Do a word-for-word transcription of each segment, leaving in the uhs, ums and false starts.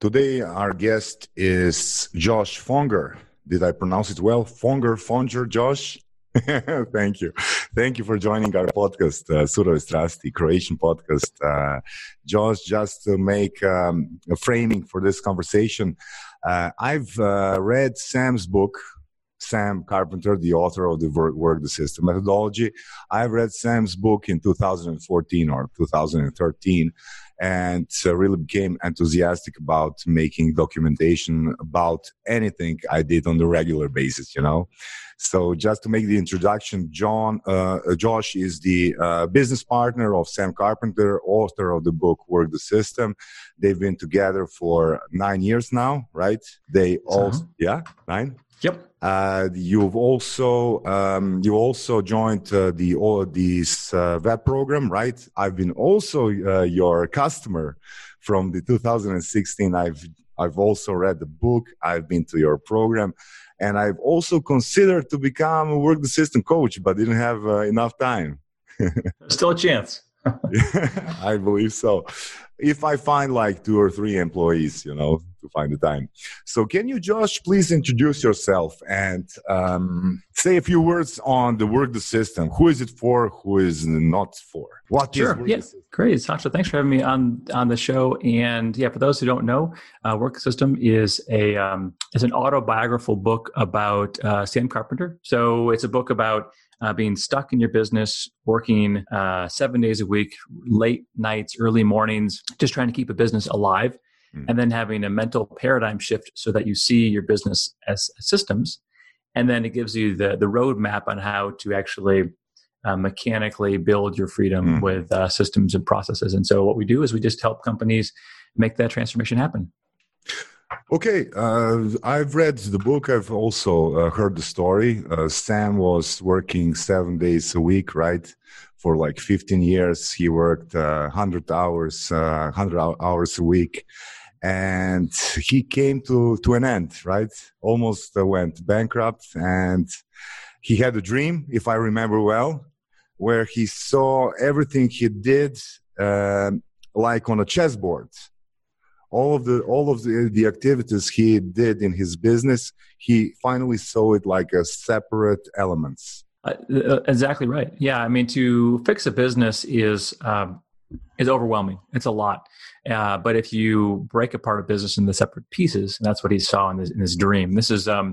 Today, our guest is Josh Fonger. Did I pronounce it well? Fonger, Fonger, Josh? Thank you. Thank you for joining our podcast, uh, Surovi Strasti, Croatian podcast. Uh, Josh, just to make um, a framing for this conversation, uh, I've uh, read Sam's book, Sam Carpenter, the author of the Work the System methodology. I read Sam's book in two thousand fourteen or two thousand thirteen and really became enthusiastic about making documentation about anything I did on the regular basis, you know. So just to make the introduction, John, uh, Josh is the uh, business partner of Sam Carpenter, author of the book Work the System. They've been together for nine years now, right? They all, so, yeah, nine? Yep. Uh, you've also um, you also joined uh, the all these uh, web program, right? I've been also uh, your customer from the two thousand sixteen. I've I've also read the book. I've been to your program, and I've also considered to become a Work the System coach, but didn't have uh, enough time. Still a chance. I believe so. If I find like two or three employees, you know, to find the time. So can you, Josh, please introduce yourself and um, say a few words on the Work the System. Who is it for? Who is not for? What sure. is Work yeah. the System? Great. Sasha, thanks for having me on, on the show. And yeah, for those who don't know, uh, Work the System is, a, um, is an autobiographical book about uh, Sam Carpenter. So it's a book about Uh, being stuck in your business, working uh, seven days a week, late nights, early mornings, just trying to keep a business alive, mm. and then having a mental paradigm shift so that you see your business as systems. And then it gives you the the roadmap on how to actually uh, mechanically build your freedom mm. with uh, systems and processes. And so what we do is we just help companies make that transformation happen. Okay, uh, I've read the book. I've also uh, heard the story. Uh, Sam was working seven days a week, right? For like fifteen years, he worked uh, one hundred hours, uh, one hundred hours a week. And he came to, to an end, right? Almost uh, went bankrupt. And he had a dream, if I remember well, where he saw everything he did uh, like on a chessboard. All of the all of the, the activities he did in his business, he finally saw it like a separate elements. Uh, exactly right. Yeah, I mean, to fix a business is um, is overwhelming. It's a lot. Uh, but if you break apart a business into separate pieces, and that's what he saw in his, in his dream. This is um,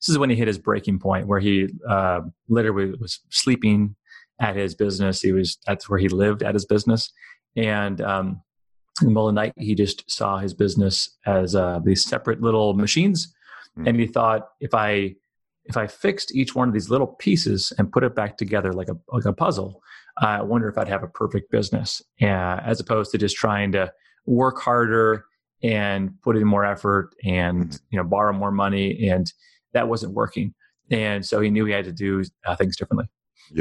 this is when he hit his breaking point, where he uh, literally was sleeping at his business. He was that's where he lived at his business, and. Um, In the middle of the night, he just saw his business as uh, these separate little machines. Mm. And he thought, if I if I fixed each one of these little pieces and put it back together like a like a puzzle, uh, I wonder if I'd have a perfect business, uh, as opposed to just trying to work harder and put in more effort and mm. you know borrow more money. And that wasn't working. And so he knew he had to do uh, things differently.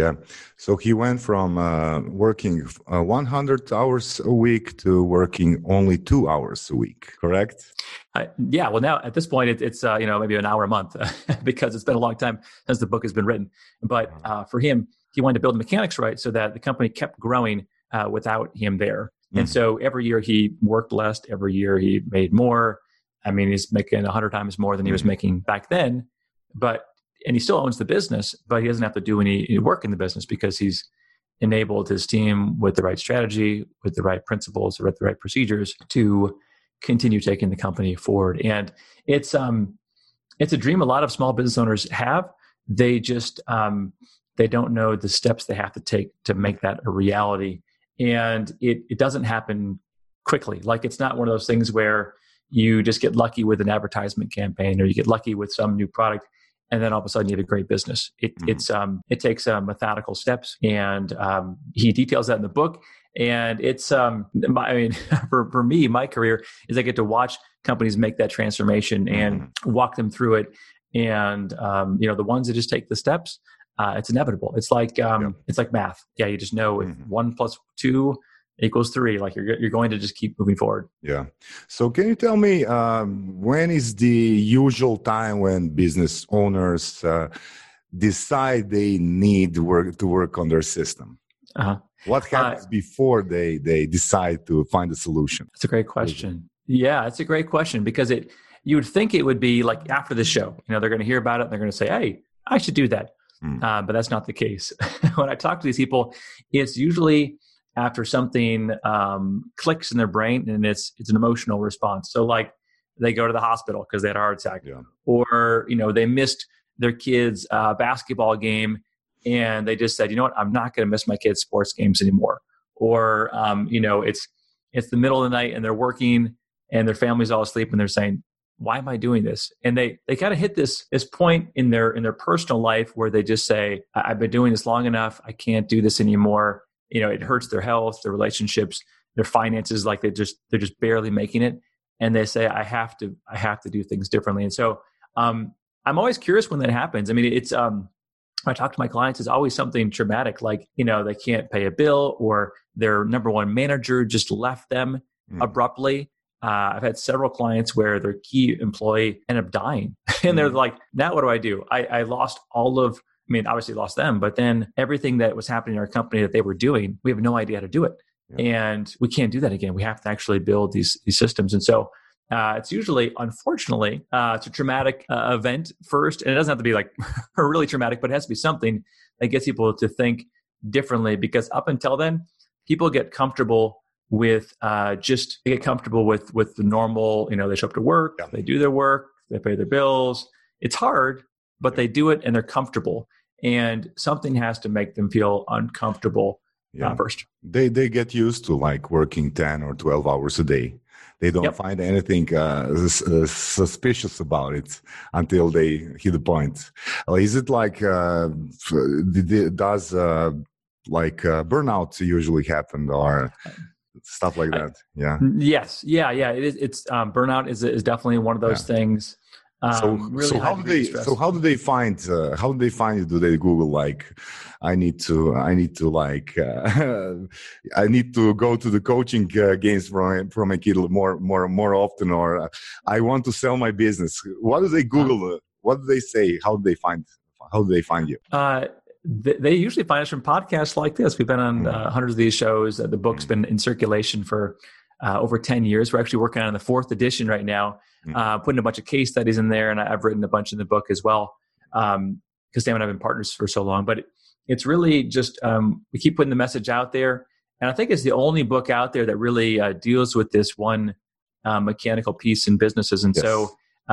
Yeah. So he went from uh, working uh, one hundred hours a week to working only two hours a week, correct? Uh, yeah. Well, now at this point, it, it's, uh, you know, maybe an hour a month because it's been a long time since the book has been written. But uh, for him, he wanted to build the mechanics right so that the company kept growing uh, without him there. Mm-hmm. And so every year he worked less, every year he made more. I mean, he's making one hundred times more than he was mm-hmm. making back then. But And he still owns the business, but he doesn't have to do any, any work in the business because he's enabled his team with the right strategy, with the right principles, with the right procedures to continue taking the company forward. And it's um, it's a dream a lot of small business owners have. They just um, they don't know the steps they have to take to make that a reality, and it it doesn't happen quickly. Like it's not one of those things where you just get lucky with an advertisement campaign or you get lucky with some new product. And then all of a sudden you have a great business. It, mm-hmm. it's, um, it takes uh, methodical steps, and um, he details that in the book. And it's, um, I mean, for, for me, my career is I get to watch companies make that transformation and mm-hmm. walk them through it. And um, you know, the ones that just take the steps, uh, it's inevitable. It's like um, yeah. it's like math. Yeah, you just know mm-hmm. if one plus two equals three. Like you're you're going to just keep moving forward. Yeah. So can you tell me um, when is the usual time when business owners uh, decide they need work to work on their system? Uh-huh. What happens uh, before they they decide to find a solution? That's a great question. Yeah, it's a great question, because it you would think it would be like after the show, you know, they're going to hear about it and they're going to say, hey, I should do that. Mm. Uh, but that's not the case. When I talk to these people, it's usually after something um, clicks in their brain, and it's it's an emotional response. So like they go to the hospital because they had a heart attack, yeah. or you know they missed their kid's uh, basketball game, and they just said, you know what, I'm not going to miss my kid's sports games anymore. Or um, you know it's it's the middle of the night and they're working and their family's all asleep and they're saying, why am I doing this? And they, they kind of hit this, this point in their, in their personal life where they just say, I- I've been doing this long enough. I can't do this anymore. You know, it hurts their health, their relationships, their finances. Like they just, they're just barely making it. And they say, I have to, I have to do things differently. And so, um, I'm always curious when that happens. I mean, it's, um, I talk to my clients, it's always something traumatic, like, you know, they can't pay a bill, or their number one manager just left them mm. abruptly. Uh, I've had several clients where their key employee ended up dying and they're like, now what do I do? I, I lost all of, I mean, obviously lost them, but then everything that was happening in our company that they were doing, we have no idea how to do it. Yeah. And we can't do that again. We have to actually build these, these systems. And so uh, it's usually, unfortunately, uh, it's a traumatic uh, event first. And it doesn't have to be like really traumatic, but it has to be something that gets people to think differently, because up until then, people get comfortable with uh, just they get comfortable with with the normal, you know, they show up to work, yeah. they do their work, they pay their bills. It's hard, but yeah. they do it and they're comfortable. And something has to make them feel uncomfortable yeah. uh, first. They they get used to like working ten or twelve hours a day. They don't yep. find anything uh, s- uh, suspicious about it until they hit the point. Uh, is it like, uh, does uh, like uh, burnout usually happen, or... stuff like that. I, yeah. Yes. Yeah. Yeah. It is. It's um, burnout is is definitely one of those yeah. things. Um, so, really so how do they? Stress. So how do they find? Uh, how do they find it? Do they Google like, I need to? I need to like. Uh, I need to go to the coaching uh, games from from a kid more more more often, or uh, I want to sell my business. What do they Google? Uh, what do they say? How do they find? How do they find you? Uh, They usually find us from podcasts like this. We've been on uh, hundreds of these shows. The book's been in circulation for uh, over ten years. We're actually working on the fourth edition right now, uh, putting a bunch of case studies in there. And I've written a bunch in the book as well, because um, Sam and I have been partners for so long. But it, it's really just, um, we keep putting the message out there. And I think it's the only book out there that really uh, deals with this one uh, mechanical piece in businesses. And yes. so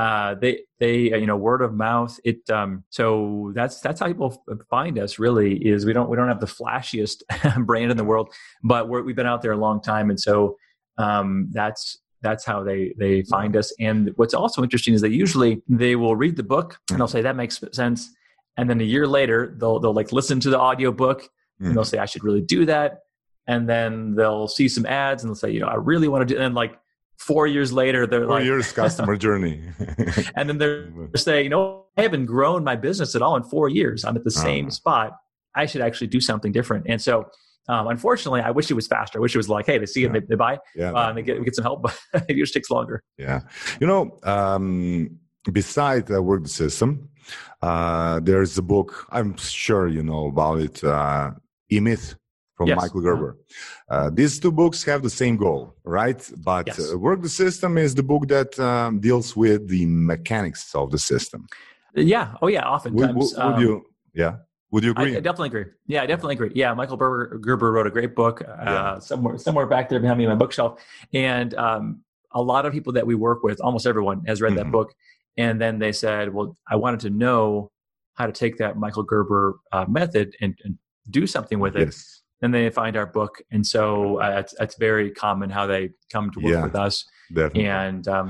Uh, they, they, you know, word of mouth. It, um, so that's that's how people find us. Really, is we don't we don't have the flashiest brand in the world, but we're, we've been out there a long time, and so um, that's that's how they they find us. And what's also interesting is that usually they will read the book and they'll say that makes sense, and then a year later they'll they'll like listen to the audiobook mm. and they'll say I should really do that, and then they'll see some ads and they'll say you know I really want to do and like. Four years later, they're Four like... Four years customer journey. And then they're saying, you know, I haven't grown my business at all in four years. I'm at the same uh-huh. spot. I should actually do something different. And so, um, unfortunately, I wish it was faster. I wish it was like, hey, they see yeah. it, they, they buy, yeah, uh, and they get, we get some help, but it just takes longer. Yeah. You know, um, besides uh, Work the System, uh, there's a book, I'm sure you know about it, uh, E-Myth. From yes. Michael Gerber. Uh, these two books have the same goal, right? But yes. uh, Work the System is the book that um, deals with the mechanics of the system. Yeah. Oh, yeah. Oftentimes. Would, would, um, would you? Yeah. Would you agree? I, I definitely agree. Yeah, I definitely agree. Yeah, Michael Gerber, Gerber wrote a great book uh, yeah. somewhere somewhere back there behind me on my bookshelf, and um, a lot of people that we work with, almost everyone, has read mm-hmm. that book, and then they said, "Well, I wanted to know how to take that Michael Gerber uh, method and, and do something with it." Yes. And they find our book. And so uh, it's, it's very common how they come to work yeah, with us. Definitely. And um,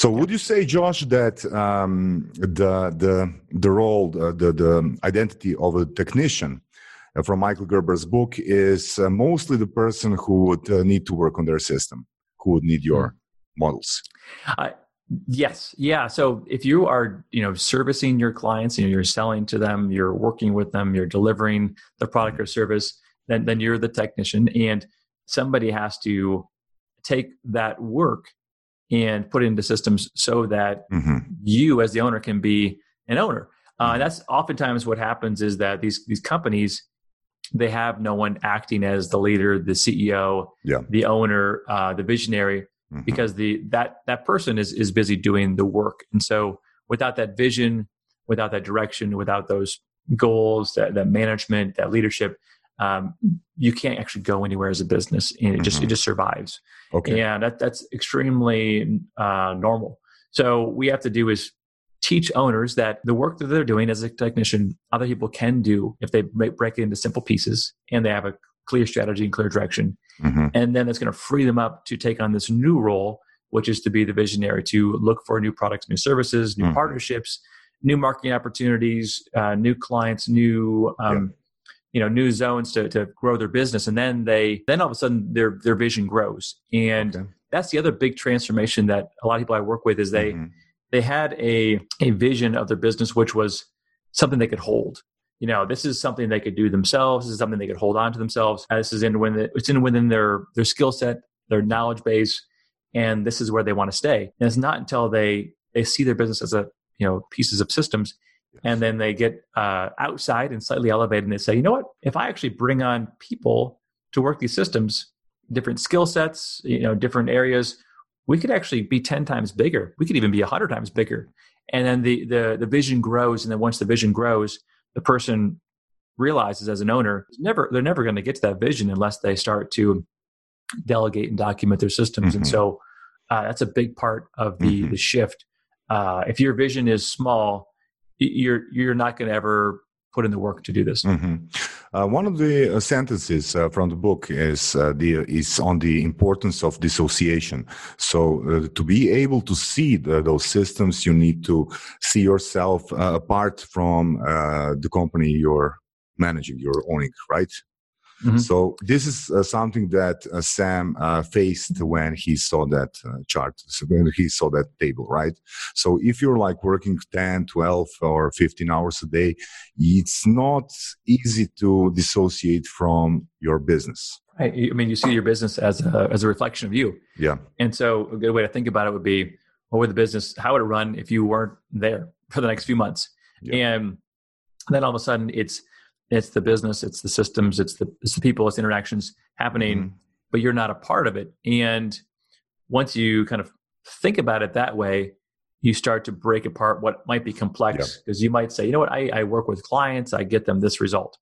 so yeah. would you say, Josh, that um, the, the, the role, uh, the, the identity of a technician uh, from Michael Gerber's book is uh, mostly the person who would uh, need to work on their system, who would need your mm-hmm. models? Uh, yes. Yeah. So if you are, you know, servicing your clients, you know, you're selling to them, you're working with them, you're delivering the product mm-hmm. or service, Then, then you're the technician, and somebody has to take that work and put it into systems so that mm-hmm. you as the owner can be an owner. Uh, and that's oftentimes what happens is that these, these companies, they have no one acting as the leader, the C E O, yeah. the owner, uh, the visionary. mm-hmm. because the that that person is is busy doing the work. And so without that vision, without that direction, without those goals, that, that management, that leadership, um, you can't actually go anywhere as a business, and it just mm-hmm. it just survives. Okay, and that, that's extremely uh, normal. So what we have to do is teach owners that the work that they're doing as a technician, other people can do if they break it into simple pieces and they have a clear strategy and clear direction. Mm-hmm. And then that's going to free them up to take on this new role, which is to be the visionary, to look for new products, new services, new mm-hmm. partnerships, new marketing opportunities, uh, new clients, new um, yeah. you know, new zones to to grow their business. And then they then all of a sudden their their vision grows. And okay. that's the other big transformation that a lot of people I work with is they mm-hmm. they had a a vision of their business, which was something they could hold. You know, this is something they could do themselves. This is something they could hold on to themselves. Uh, this is in when the, it's in within their their skill set, their knowledge base, and this is where they want to stay. And it's not until they they see their business as a you know, pieces of systems. Yes. And then they get uh, outside and slightly elevated and they say, you know what, if I actually bring on people to work these systems, different skill sets, you know, different areas, we could actually be ten times bigger. We could even be one hundred times bigger. And then the, the, the vision grows. And then once the vision grows, the person realizes as an owner, never they're never going to get to that vision unless they start to delegate and document their systems. Mm-hmm. And so uh, that's a big part of the, mm-hmm. the shift. Uh, if your vision is small, you're you're not going to ever put in the work to do this. Mm-hmm. Uh, one of the uh, sentences uh, from the book is uh, the is on the importance of dissociation. So uh, to be able to see the, those systems, you need to see yourself uh, apart from uh, the company you're managing, you're owning, right? Mm-hmm. So this is uh, something that uh, Sam uh, faced when he saw that uh, chart, so when he saw that table, right? So if you're like working ten, twelve, or fifteen hours a day, it's not easy to dissociate from your business. Right. I mean, you see your business as a, as a reflection of you. Yeah. And so a good way to think about it would be, what would the business, how would it run if you weren't there for the next few months? Yeah. And then all of a sudden it's, It's the business, it's the systems, it's the, it's the people, it's interactions happening, mm-hmm. but you're not a part of it. And once you kind of think about it that way, you start to break apart what might be complex, because yeah. you might say, you know what, I, I work with clients, I get them this result.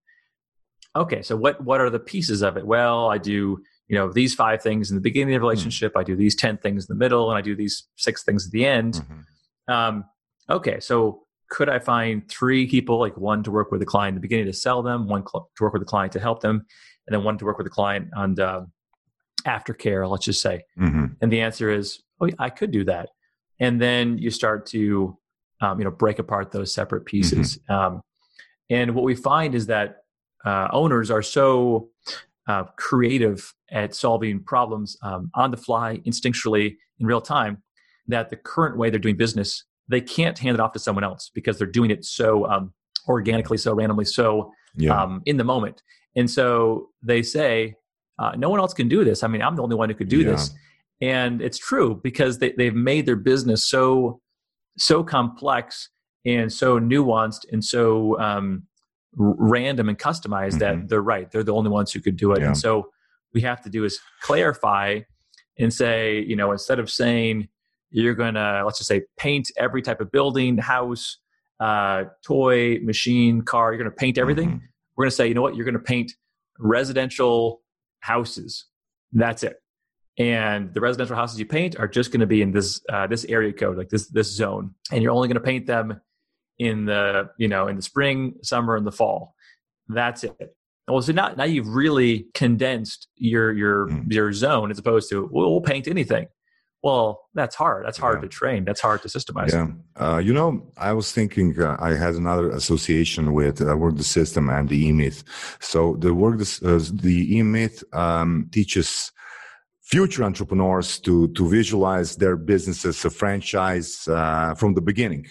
Okay, so what what are the pieces of it? Well, I do you know these five things in the beginning of the relationship, mm-hmm. I do these ten things in the middle, and I do these six things at the end. Mm-hmm. Um, okay, so could I find three people, like one to work with the client in the beginning to sell them, one cl- to work with the client to help them, and then one to work with the client on the aftercare, let's just say. Mm-hmm. And the answer is, oh, yeah, I could do that. And then you start to, um, you know, break apart those separate pieces. Mm-hmm. Um, and what we find is that uh, owners are so uh, creative at solving problems um, on the fly, instinctually, in real time, that the current way they're doing business, they can't hand it off to someone else because they're doing it so um, organically, so randomly, so yeah. um, in the moment. And so they say, uh, no one else can do this. I mean, I'm the only one who could do yeah. this. And it's true, because they, they've made their business so, so complex and so nuanced and so um, r- random and customized mm-hmm. that they're right. They're the only ones who could do it. Yeah. And so we have to do is clarify and say, you know, instead of saying, you're going to, let's just say, paint every type of building, house, uh, toy, machine, car. You're going to paint everything. Mm-hmm. We're going to say, you know what? You're going to paint residential houses. That's it. And the residential houses you paint are just going to be in this uh, this area code, like this this zone. And you're only going to paint them in the, you know, in the spring, summer, and the fall. That's it. Well, so now, now you've really condensed your your mm-hmm. your zone, as opposed to, well, we'll paint anything. Well, that's hard. That's hard yeah. to train. That's hard to systemize. Yeah. Uh, you know, I was thinking uh, I had another association with uh, Work the System and the E-Myth. So the work, uh, the E-Myth um, teaches future entrepreneurs to to visualize their business as a franchise uh, from the beginning.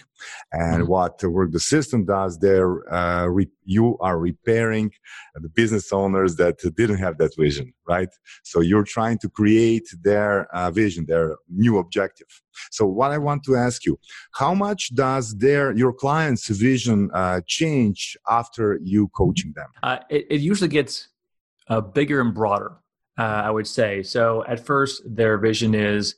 And mm-hmm. what uh, Work the System does, there uh, re- you are repairing the business owners that didn't have that vision, right? So you're trying to create their uh, vision, their new objective. So what I want to ask you, how much does their your client's vision uh, change after you coaching them? Uh, it, it usually gets uh, bigger and broader, Uh, I would say. So at first, their vision is,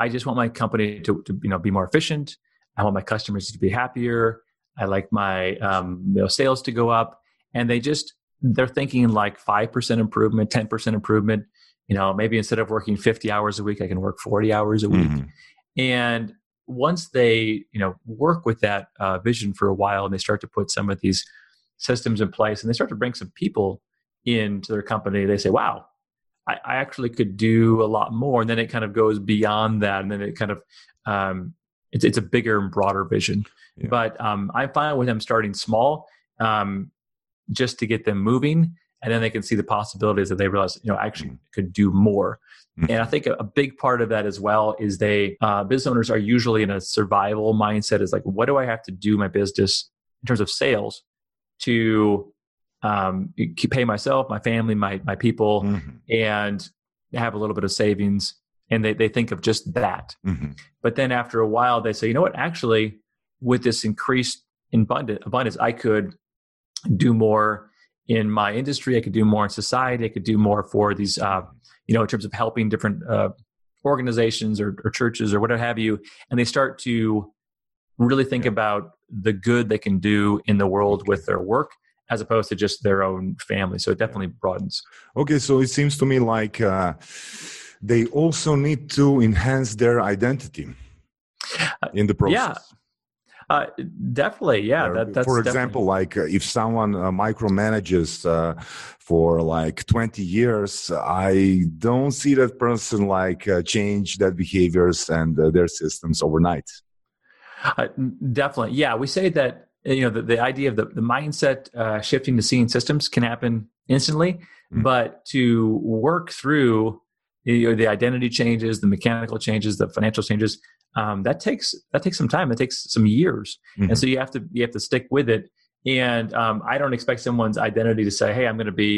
I just want my company to, to, you know, be more efficient. I want my customers to be happier. I like my um, you know, sales to go up. And they just, they're thinking like five percent improvement, ten percent improvement. You know, maybe instead of working fifty hours a week, I can work forty hours a week. Mm-hmm. And once they, you know, work with that uh, vision for a while, and they start to put some of these systems in place, and they start to bring some people into their company, they say, wow, I, I actually could do a lot more. And then it kind of goes beyond that. And then it kind of, um, it's, it's a bigger and broader vision. Yeah. But um, I find with them starting small, um, just to get them moving, and then they can see the possibilities that they realize, you know, I actually could do more. Mm-hmm. And I think a, a big part of that as well is they, uh, business owners are usually in a survival mindset. Is like, what do I have to do my business in terms of sales to um, pay myself, my family, my my people, mm-hmm. and have a little bit of savings? And they, they think of just that. Mm-hmm. But then after a while, they say, you know what, actually, with this increased abundance, I could do more in my industry. I could do more in society. I could do more for these, uh, you know, in terms of helping different uh, organizations or, or churches or whatever have you. And they start to really think yeah. about the good they can do in the world with their work, as opposed to just their own family. So it definitely broadens. Okay. So it seems to me like uh, they also need to enhance their identity in the process. Yeah. Uh, definitely, yeah. That, that's for example, definitely. like uh, if someone uh, micromanages uh, for like twenty years, I don't see that person like uh, change their behaviors and uh, their systems overnight. Uh, definitely, yeah. We say that, you know, the, the idea of the, the mindset uh, shifting to seeing systems can happen instantly, mm-hmm. but to work through, you know, the identity changes, the mechanical changes, the financial changes, Um, that takes that takes some time. That takes some years, mm-hmm. and so you have to you have to stick with it. And um, I don't expect someone's identity to say, "Hey, I'm going to be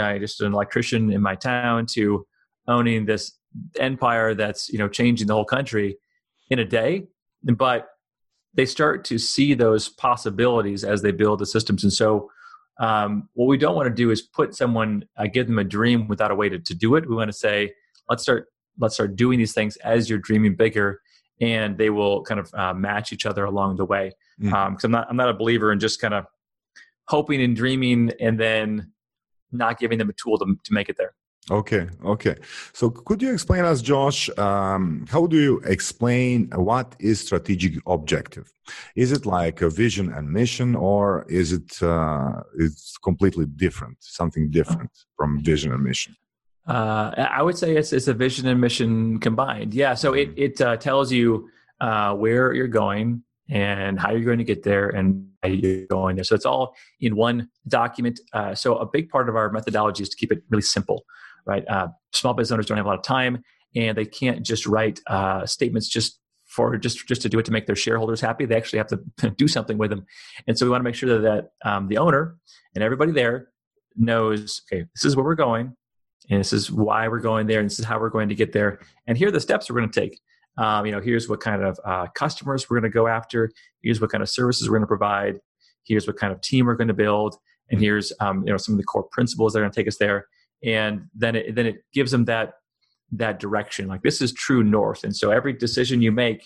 uh, just an electrician in my town," to owning this empire that's, you know, changing the whole country in a day. But they start to see those possibilities as they build the systems. And so, um, what we don't want to do is put someone, uh, give them a dream without a way to, to do it. We want to say, "Let's start let's start doing these things as you're dreaming bigger." And they will kind of uh, match each other along the way. Because mm. um, I'm not, I'm not a believer in just kind of hoping and dreaming and then not giving them a tool to, to make it there. Okay, okay. So could you explain us, Josh, um, how do you explain what is strategic objective? Is it like a vision and mission, or is it uh, it's completely different, something different from vision and mission? Uh, I would say it's it's a vision and mission combined. Yeah, so it it uh, tells you uh, where you're going and how you're going to get there and how you're going there. So it's all in one document. Uh, so a big part of our methodology is to keep it really simple, right? Uh, small business owners don't have a lot of time, and they can't just write uh, statements just for just just to do it to make their shareholders happy. They actually have to do something with them, and so we want to make sure that, that um, the owner and everybody there knows, okay, this is where we're going. And this is why we're going there, and this is how we're going to get there. And here are the steps we're going to take. Um, you know, here's what kind of uh, customers we're going to go after. Here's what kind of services we're going to provide. Here's what kind of team we're going to build. And here's um, you know, some of the core principles that are going to take us there. And then it then it gives them that that direction. Like, this is true north. And so every decision you make,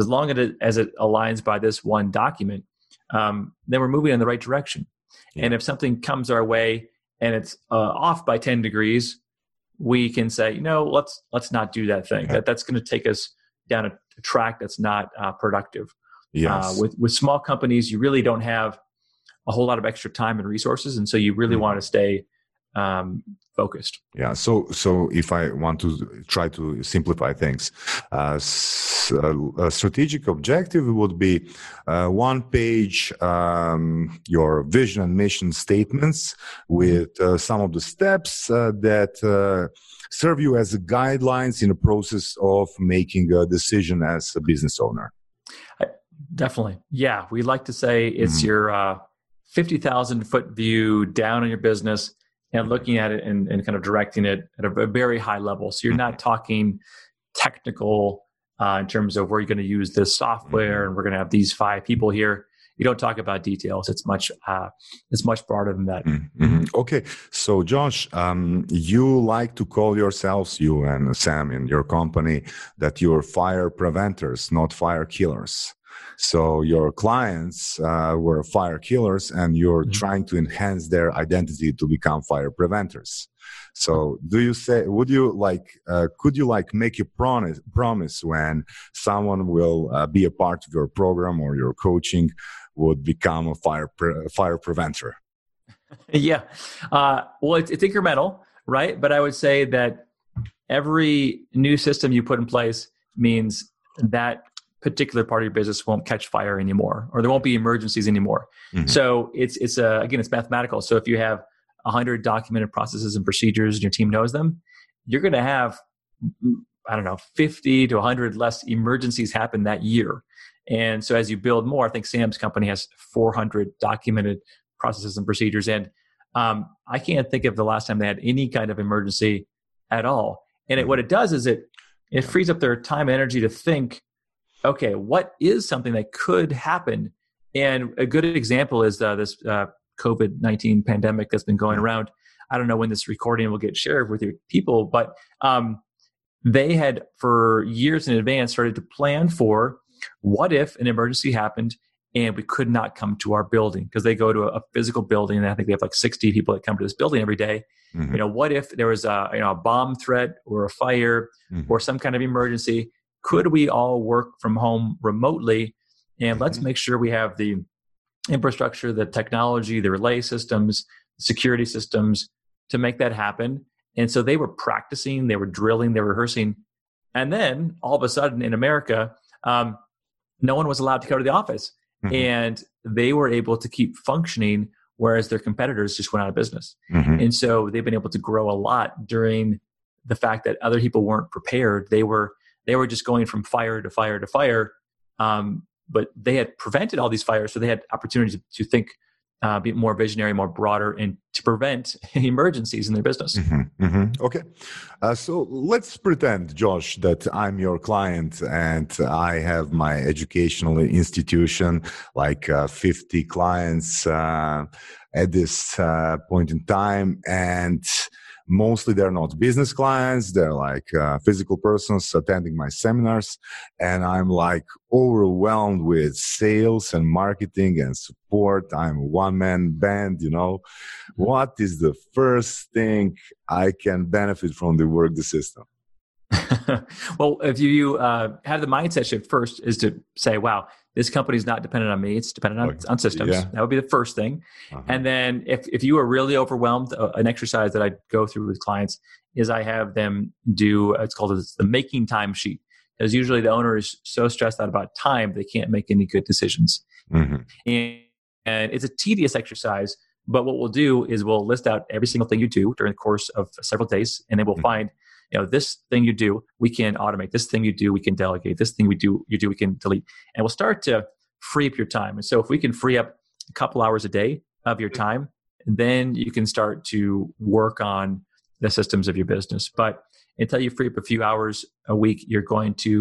as long as it, as it aligns by this one document, um, then we're moving in the right direction. Yeah. And if something comes our way and it's uh, off by ten degrees. We can say, you know, let's let's not do that thing. That that's going to take us down a, a track that's not uh, productive. Yes. Uh, with with small companies, you really don't have a whole lot of extra time and resources, and so you really mm-hmm. want to stay um, focused. Yeah. So so if I want to try to simplify things, uh, so a strategic objective would be uh, one page um, your vision and mission statements with uh, some of the steps uh, that uh, serve you as guidelines in the process of making a decision as a business owner. I, definitely. Yeah. We like to say it's mm-hmm. your uh, fifty thousand foot view down on your business and looking at it and, and kind of directing it at a, a very high level. So you're not talking technical Uh, in terms of where you're going to use this software, and we're going to have these five people here. you don't talk about details. It's much, uh, it's much broader than that. Mm-hmm. Okay. So Josh, um, you like to call yourselves, you and Sam in your company, that you're fire preventers, not fire killers. So your clients uh, were fire killers, and you're mm-hmm. trying to enhance their identity to become fire preventers. So do you say, would you like, uh, could you like make a promise, promise when someone will uh, be a part of your program or your coaching would become a fire, pre- fire preventer? Yeah. Uh, well, it's, it's incremental, right? But I would say that every new system you put in place means that particular part of your business won't catch fire anymore, or there won't be emergencies anymore. Mm-hmm. So it's, it's a, again, it's mathematical. So if you have a hundred documented processes and procedures and your team knows them, you're going to have, I don't know, fifty to a hundred less emergencies happen that year. And so as you build more, I think Sam's company has four hundred documented processes and procedures. And um, I can't think of the last time they had any kind of emergency at all. And it, what it does is it, it frees up their time and energy to think, okay, what is something that could happen? And a good example is uh, this uh, COVID nineteen pandemic that's been going around. I don't know when this recording will get shared with your people, but um, they had for years in advance started to plan for what if an emergency happened and we could not come to our building, because they go to a, a physical building, and I think they have like sixty people that come to this building every day. Mm-hmm. You know, what if there was a, you know, a bomb threat or a fire mm-hmm. or some kind of emergency? Could we all work from home remotely? And mm-hmm. let's make sure we have the infrastructure, the technology, the relay systems, security systems to make that happen. And so they were practicing, they were drilling, they were rehearsing. And then all of a sudden in America, um, no one was allowed to go to the office. Mm-hmm. And they were able to keep functioning, whereas their competitors just went out of business. Mm-hmm. And so they've been able to grow a lot during the fact that other people weren't prepared. They were They were just going from fire to fire to fire, um, but they had prevented all these fires, so they had opportunities to think, uh, be more visionary, more broader, and to prevent emergencies in their business. Mm-hmm, mm-hmm. Okay, uh, so let's pretend, Josh, that I'm your client and I have my educational institution, like uh, fifty clients uh, at this uh, point in time, and mostly they're not business clients. They're like uh, physical persons attending my seminars. And I'm like overwhelmed with sales and marketing and support. I'm a one-man band, you know. What is the first thing I can benefit from the Work the System? Well, if you uh, have the mindset shift first is to say, wow, this company is not dependent on me. It's dependent on, on systems. Yeah. That would be the first thing. Uh-huh. And then if, if you are really overwhelmed, uh, an exercise that I go through with clients is I have them do, it's called the making time sheet. Because usually the owner is so stressed out about time, they can't make any good decisions. Mm-hmm. And, and it's a tedious exercise, but what we'll do is we'll list out every single thing you do during the course of several days, and then we'll mm-hmm. find, you know, this thing you do, we can automate. This thing you do, we can delegate. This thing we do, you do, we can delete. And we'll start to free up your time. And so if we can free up a couple hours a day of your time, then you can start to work on the systems of your business. But until you free up a few hours a week, you're going to,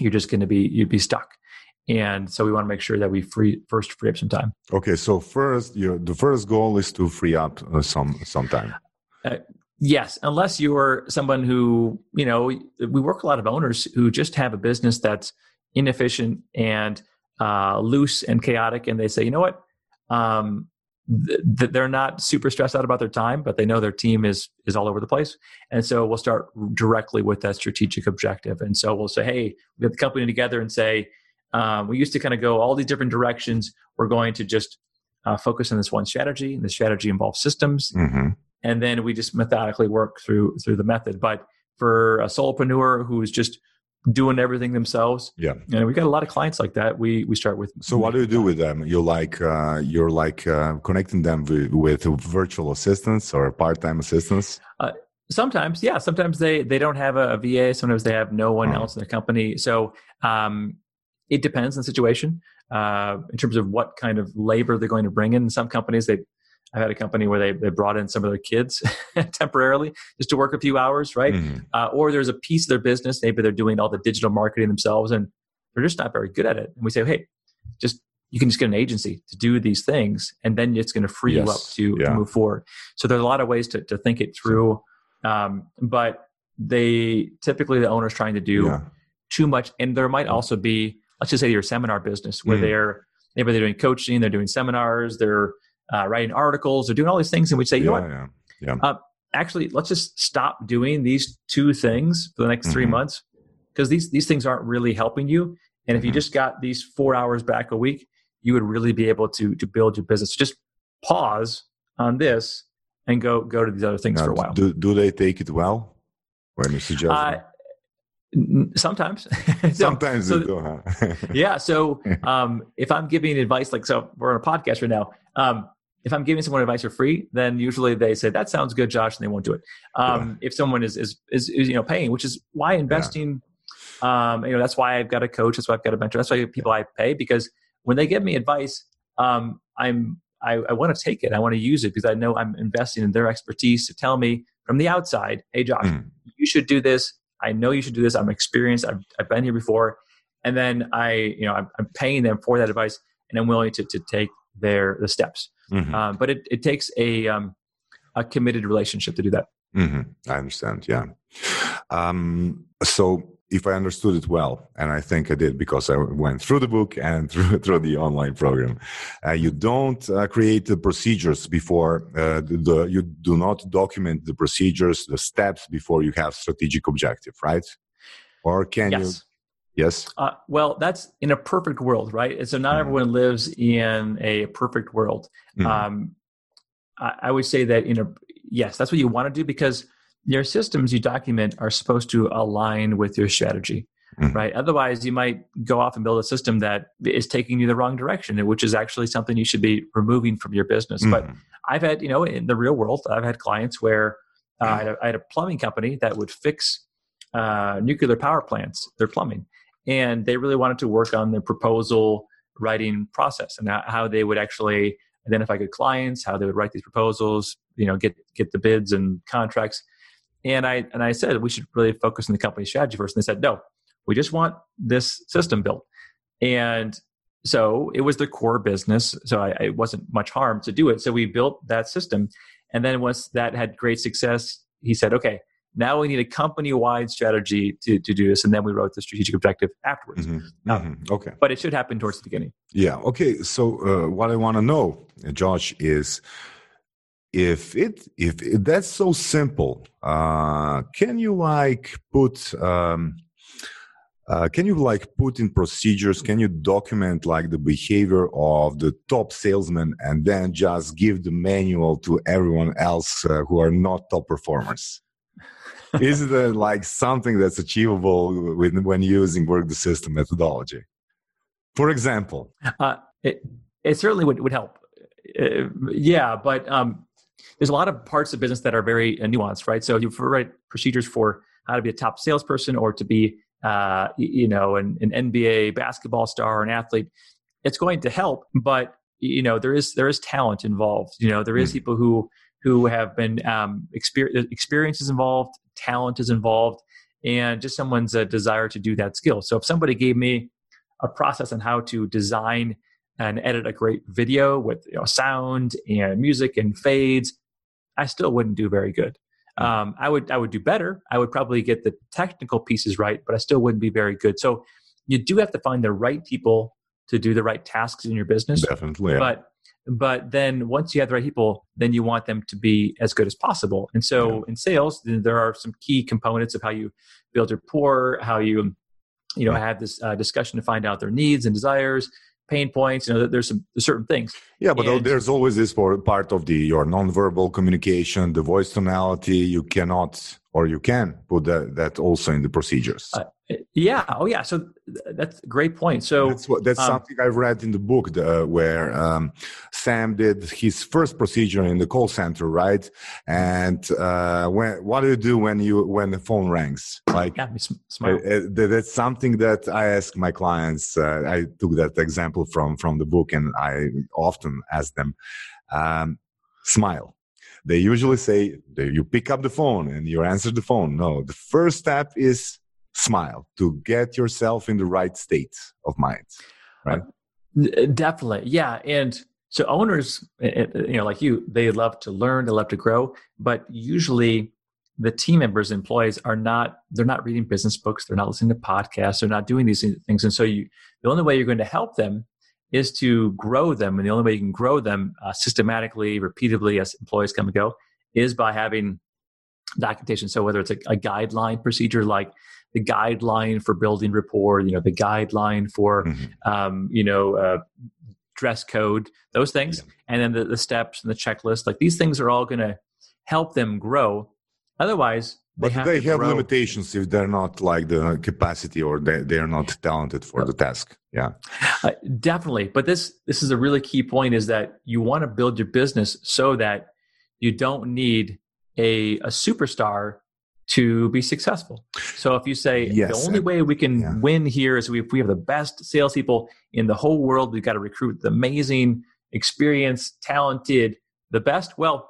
you're just going to be, you'd be stuck. And so we want to make sure that we free first free up some time. Okay. So first, your the first goal is to free up uh, some, some time. Uh, Yes, unless you're someone who, you know, we work a lot of owners who just have a business that's inefficient and uh, loose and chaotic. And they say, you know what, um, th- they're not super stressed out about their time, but they know their team is is all over the place. And so we'll start directly with that strategic objective. And so we'll say, hey, we get the company together and say, um, we used to kind of go all these different directions. We're going to just uh, focus on this one strategy. And the strategy involves systems. Mm-hmm. And then we just methodically work through through the method. But for a solopreneur who is just doing everything themselves, yeah, and we got a lot of clients like that. We we start with. So what do you do with them? You're like uh, you're like uh, connecting them with, with virtual assistants or part time assistants. Uh, sometimes, yeah. Sometimes they they don't have a, a V A. Sometimes they have no one mm. else in their company. So um, it depends on the situation uh, in terms of what kind of labor they're going to bring in. In some companies, they. I've had a company where they, they brought in some of their kids temporarily just to work a few hours, right? Mm-hmm. Uh, or there's a piece of their business. Maybe they're doing all the digital marketing themselves and they're just not very good at it. And we say, hey, just you can just get an agency to do these things, and then it's going to free yes. you up to, yeah. to move forward. So there's a lot of ways to, to think it through. Um, but they typically, the owner's trying to do yeah. too much. And there might also be, let's just say your seminar business where mm. they're, maybe they're doing coaching, they're doing seminars, they're uh, writing articles, they're doing all these things. And we say, you yeah, know what, yeah. Yeah. Uh, actually, let's just stop doing these two things for the next mm-hmm. three months because these, these things aren't really helping you. And if mm-hmm. you just got these four hours back a week, you would really be able to to build your business. Just pause on this and go go to these other things now, for a while. Do, do they take it well when you suggest uh, n- Sometimes. so, sometimes so, they do, huh? yeah. So um, if I'm giving advice, like, so we're on a podcast right now. Um, if I'm giving someone advice for free, then usually they say, that sounds good, Josh, and they won't do it. Um, yeah. If someone is, is, is, is, you know, paying, which is why investing, yeah. um, you know, that's why I've got a coach. That's why I've got a mentor. That's why people I pay, because when they give me advice, um, I'm I, I want to take it. I want to use it because I know I'm investing in their expertise to tell me from the outside, hey, Josh, mm. you should do this. I know you should do this. I'm experienced. I've, I've been here before. And then I, you know, I'm, I'm paying them for that advice, and I'm willing to to take their the steps. Mm-hmm. Um, but it, it takes a um, a committed relationship to do that. Mm-hmm. I understand. Yeah. Um, so. If I understood it well, and I think I did because I went through the book and through, through the online program, uh, you don't uh, create the procedures before, uh, the, the, you do not document the procedures, the steps before you have strategic objective, right? Or can yes. you? Yes. Uh, well, that's in a perfect world, right? So not mm. everyone lives in a perfect world. Mm. Um, I, I would say that, in a yes, that's what you want to do, because your systems you document are supposed to align with your strategy, mm-hmm. right? Otherwise, you might go off and build a system that is taking you the wrong direction, which is actually something you should be removing from your business. Mm-hmm. But I've had, you know, in the real world, I've had clients where uh, I, had a, I had a plumbing company that would fix uh, nuclear power plants, their plumbing, and they really wanted to work on their proposal writing process and how they would actually identify good clients, how they would write these proposals, you know, get get the bids and contracts. And I and I said, we should really focus on the company strategy first. And they said, no, we just want this system built. And so it was their core business. So I, it wasn't much harm to do it. So we built that system. And then once that had great success, he said, okay, now we need a company-wide strategy to, to do this. And then we wrote the strategic objective afterwards. Mm-hmm. Um, mm-hmm. Okay. But it should happen towards the beginning. Yeah. Okay. So uh, what I want to know, Josh, is... If it if it, that's so simple, uh, can you like put um, uh, can you like put in procedures? Can you document like the behavior of the top salesman and then just give the manual to everyone else uh, who are not top performers? Is it uh, like something that's achievable with, when using Work the System methodology? For example, uh, it it certainly would would help. Uh, yeah, but. Um, There's a lot of parts of business that are very uh, nuanced, right? So you write procedures for how to be a top salesperson or to be, uh, you know, an, an N B A basketball star, an athlete. It's going to help, but you know, there is there is talent involved. You know, there is people who who have been um, experience experience is involved, talent is involved, and just someone's uh, desire to do that skill. So if somebody gave me a process on how to design and edit a great video with, you know, sound and music and fades, I still wouldn't do very good. Um, I would I would do better. I would probably get the technical pieces right, but I still wouldn't be very good. So you do have to find the right people to do the right tasks in your business. Definitely. Yeah. But but then once you have the right people, then you want them to be as good as possible. And so yeah. in sales, there are some key components of how you build rapport, how you you know yeah. have this uh, discussion to find out their needs and desires, pain points, you know, there's some there's certain things. Yeah, but and, there's always this part of the your nonverbal communication, the voice tonality. You cannot, or you can put that, that also in the procedures. Uh, yeah, oh yeah. So th- that's a great point. So that's, what, that's um, something I read in the book the, where um, Sam did his first procedure in the call center, right? And uh, when what do you do when you when the phone rings? Like yeah, smile. Uh, uh, that's something that I ask my clients. Uh, I took that example from from the book, and I often ask them, um, smile. They usually say, you pick up the phone and you answer the phone. No, the first step is smile to get yourself in the right state of mind, right? Definitely. Yeah. And so owners, you know, like you, they love to learn, they love to grow, but usually the team members, employees are not, they're not reading business books. They're not listening to podcasts. They're not doing these things. And so you, the only way you're going to help them is to grow them. And the only way you can grow them uh, systematically, repeatedly, as employees come and go, is by having documentation. So whether it's a, a guideline procedure, like the guideline for building rapport, you know, the guideline for, mm-hmm. um, you know, uh, dress code, those things. Yeah. And then the, the steps and the checklist, like these things are all going to help them grow. Otherwise, they but have, they have limitations if they're not like the capacity or they, they're not talented for the task. Yeah, uh, definitely. But this, this is a really key point, is that you want to build your business so that you don't need a, a superstar to be successful. So if you say, yes, the only way we can yeah. win here is we, if we have the best salespeople in the whole world, we've got to recruit the amazing, experienced, talented, the best. Well,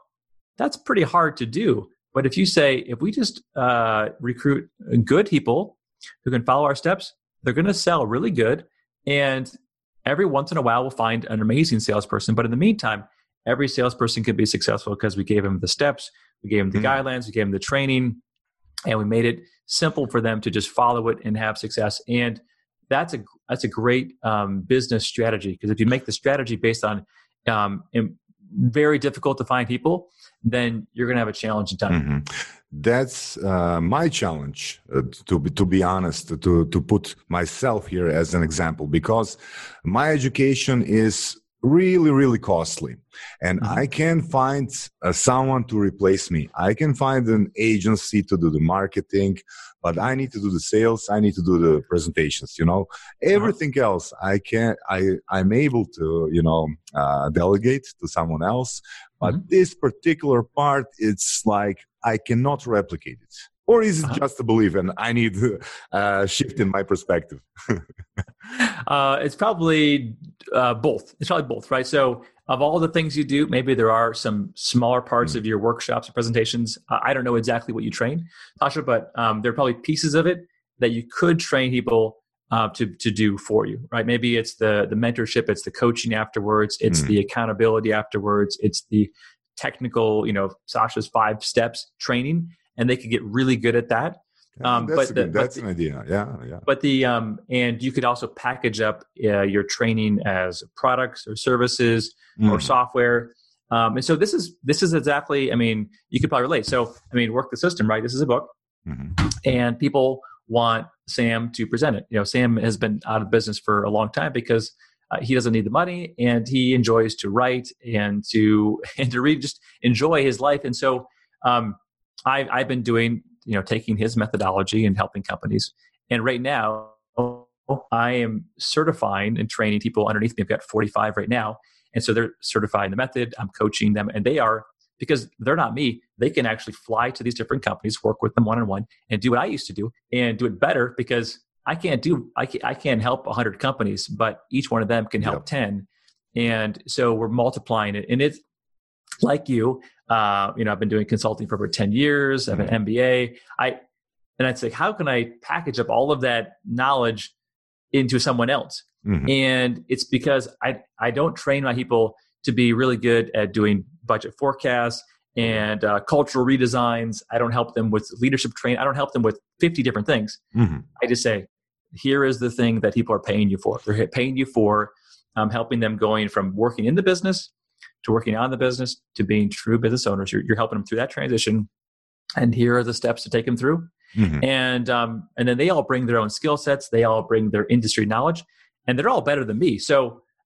that's pretty hard to do. But if you say, if we just uh, recruit good people who can follow our steps, they're going to sell really good. And every once in a while, we'll find an amazing salesperson. But in the meantime, every salesperson can be successful because we gave them the steps, we gave them the mm-hmm. guidelines, we gave them the training, and we made it simple for them to just follow it and have success. And that's a that's a great um, business strategy, because if you make the strategy based on um, very difficult to find people, then you're going to have a challenge in time. Mm-hmm. That's uh, my challenge, uh, to be, to be honest, to, to put myself here as an example, because my education is really, really costly. And mm-hmm. I can find uh, someone to replace me. I can find an agency to do the marketing, but I need to do the sales. I need to do the presentations, you know, everything mm-hmm. else. I can, I, I'm able to, you know, uh, delegate to someone else. But mm-hmm. this particular part, it's like, I cannot replicate it. Or is it uh-huh. just a belief and I need a uh, shift in my perspective? uh, it's probably uh, both. It's probably both, right? So of all the things you do, maybe there are some smaller parts mm-hmm. of your workshops and presentations. Uh, I don't know exactly what you train, Sasha, but um, there are probably pieces of it that you could train people uh, to, to do for you, right? Maybe it's the, the mentorship, it's the coaching afterwards, it's mm-hmm. the accountability afterwards, it's the technical, you know, Sasha's five steps training. And they could get really good at that. Um, that's but the, good, that's but the, an idea. Yeah, yeah. But the um, and you could also package up uh, your training as products or services mm-hmm. or software. Um, and so this is this is exactly. I mean, you could probably relate. So I mean, Work the System, right? This is a book, mm-hmm. and people want Sam to present it. You know, Sam has been out of business for a long time because uh, he doesn't need the money, and he enjoys to write and to and to read, just enjoy his life. And so. Um, I've, I've been doing, you know, taking his methodology and helping companies. And right now, I am certifying and training people underneath me. I've got forty-five right now. And so they're certifying the method. I'm coaching them. And they are, because they're not me, they can actually fly to these different companies, work with them one-on-one, and do what I used to do and do it better, because I can't do, I can't, I can't help one hundred companies, but each one of them can help yeah. ten. And so we're multiplying it. And it's like you, Uh, you know, I've been doing consulting for over ten years. I have an M B A. I, and I'd say, how can I package up all of that knowledge into someone else? Mm-hmm. And it's because I, I don't train my people to be really good at doing budget forecasts and uh, cultural redesigns. I don't help them with leadership training. I don't help them with fifty different things. Mm-hmm. I just say, here is the thing that people are paying you for. They're paying you for um, helping them going from working in the business to working on the business, to being true business owners. You're, you're helping them through that transition. And here are the steps to take them through. Mm-hmm. And um, and then they all bring their own skill sets. They all bring their industry knowledge. And they're all better than me. So,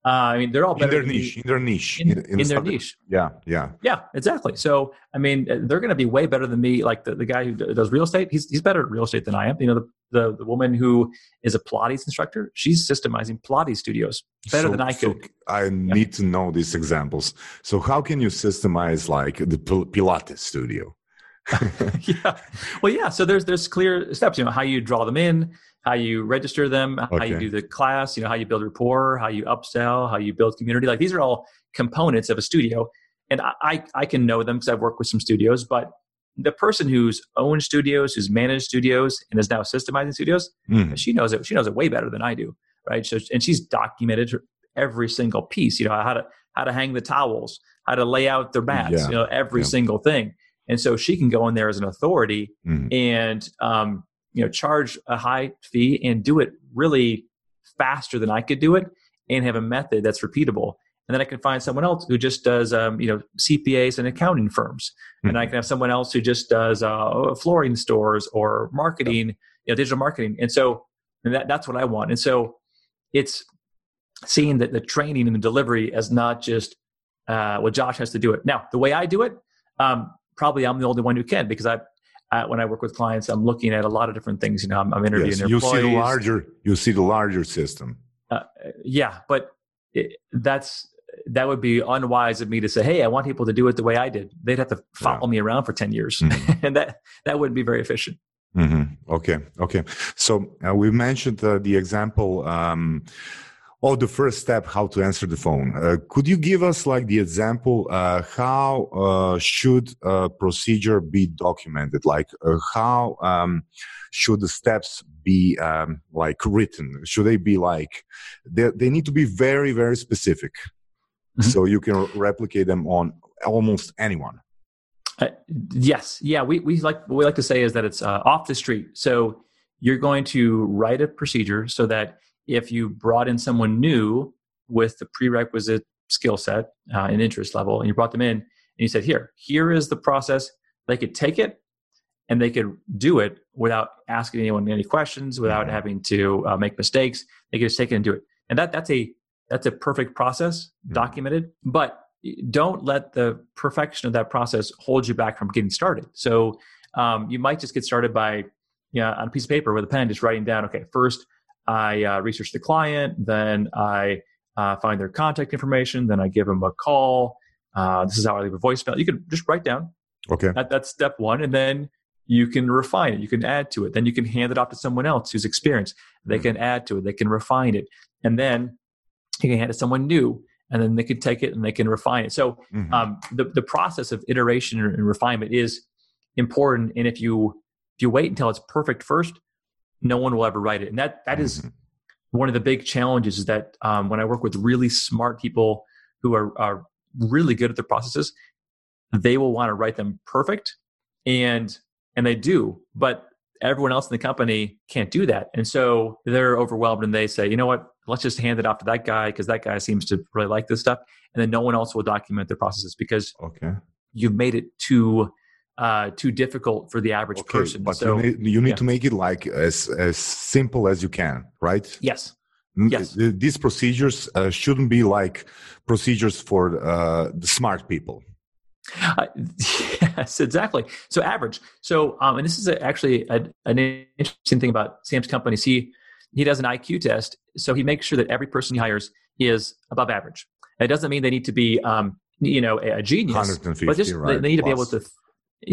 uh, I mean, they're all better in their than niche, me. In their niche. In, in, in, in their subject. niche. Yeah, yeah. Yeah, exactly. So, I mean, they're going to be way better than me. Like the, the guy who does real estate, he's he's better at real estate than I am. You know, the, the, the woman who is a Pilates instructor, she's systemizing Pilates studios. Better so, than I could. So I need yeah. to know these examples. So how can you systemize like the Pilates studio? yeah. Well, yeah. So there's there's clear steps. You know, how you draw them in, how you register them, okay. how you do the class. You know, how you build rapport, how you upsell, how you build community. Like these are all components of a studio, and I I can know them because I've worked with some studios. But the person who's owned studios, who's managed studios, and is now systemizing studios, mm. she knows it. She knows it way better than I do. Right. So, and she's documented her, every single piece, you know, how to, how to hang the towels, how to lay out their mats, yeah. you know, every yeah. single thing. And so she can go in there as an authority mm-hmm. and, um, you know, charge a high fee and do it really faster than I could do it and have a method that's repeatable. And then I can find someone else who just does, um, you know, C P As and accounting firms. Mm-hmm. And I can have someone else who just does uh, flooring stores or marketing, yeah. you know, digital marketing. And so and that, that's what I want. And so it's seeing that the training and the delivery as not just, uh, well, Josh has to do it. Now, the way I do it, um, probably I'm the only one who can, because I, I, when I work with clients, I'm looking at a lot of different things. You know, I'm, I'm interviewing yes, you employees. See the larger, you see the larger system. Uh, yeah, but it, that's that would be unwise of me to say, hey, I want people to do it the way I did. They'd have to follow yeah. me around for ten years, mm-hmm. and that that wouldn't be very efficient. Mm-hmm. Okay, okay. So uh, we mentioned uh, the example. Um, Oh, the first step, how to answer the phone. Uh, could you give us like the example, uh, how uh, should a procedure be documented? Like uh, how um, should the steps be um, like written? Should they be like, they, they need to be very, very specific. Mm-hmm. So you can replicate them on almost anyone. Uh, yes. Yeah. We, we like, what we like to say is that it's uh, off the street. So you're going to write a procedure so that if you brought in someone new with the prerequisite skill set uh, and interest level, and you brought them in and you said, here, here is the process, they could take it and they could do it without asking anyone any questions, without mm-hmm. having to uh, make mistakes. They could just take it and do it. And that that's a that's a perfect process, mm-hmm. documented, but don't let the perfection of that process hold you back from getting started. So um, you might just get started by, you know, on a piece of paper with a pen, just writing down, okay, first, I uh, research the client, then I uh, find their contact information, then I give them a call. Uh, this is how I leave a voicemail. You can just write down. Okay. That, that's step one. And then you can refine it. You can add to it. Then you can hand it off to someone else who's experienced. They can add to it. They can refine it. And then you can hand it to someone new, and then they can take it and they can refine it. So mm-hmm. um, the, the process of iteration and refinement is important. And if you if you wait until it's perfect first, no one will ever write it. And that, that is mm-hmm. one of the big challenges, is that um, when I work with really smart people who are, are really good at their processes, they will want to write them perfect. And, and they do, but everyone else in the company can't do that. And so they're overwhelmed and they say, you know what, let's just hand it off to that guy, because that guy seems to really like this stuff. And then no one else will document their processes, because okay. you've made it too Uh, too difficult for the average okay, person. But so, you need, you need yeah. to make it like as, as simple as you can, right? Yes. Yes. These procedures uh, shouldn't be like procedures for uh, the smart people. Uh, yes, exactly. So average. So, um, and this is a, actually a, an interesting thing about Sam's company. He, he does an I Q test. So he makes sure that every person he hires is above average. It doesn't mean they need to be, um, you know, a, a genius, one hundred fifty, but just right, they, they need plus. to be able to th-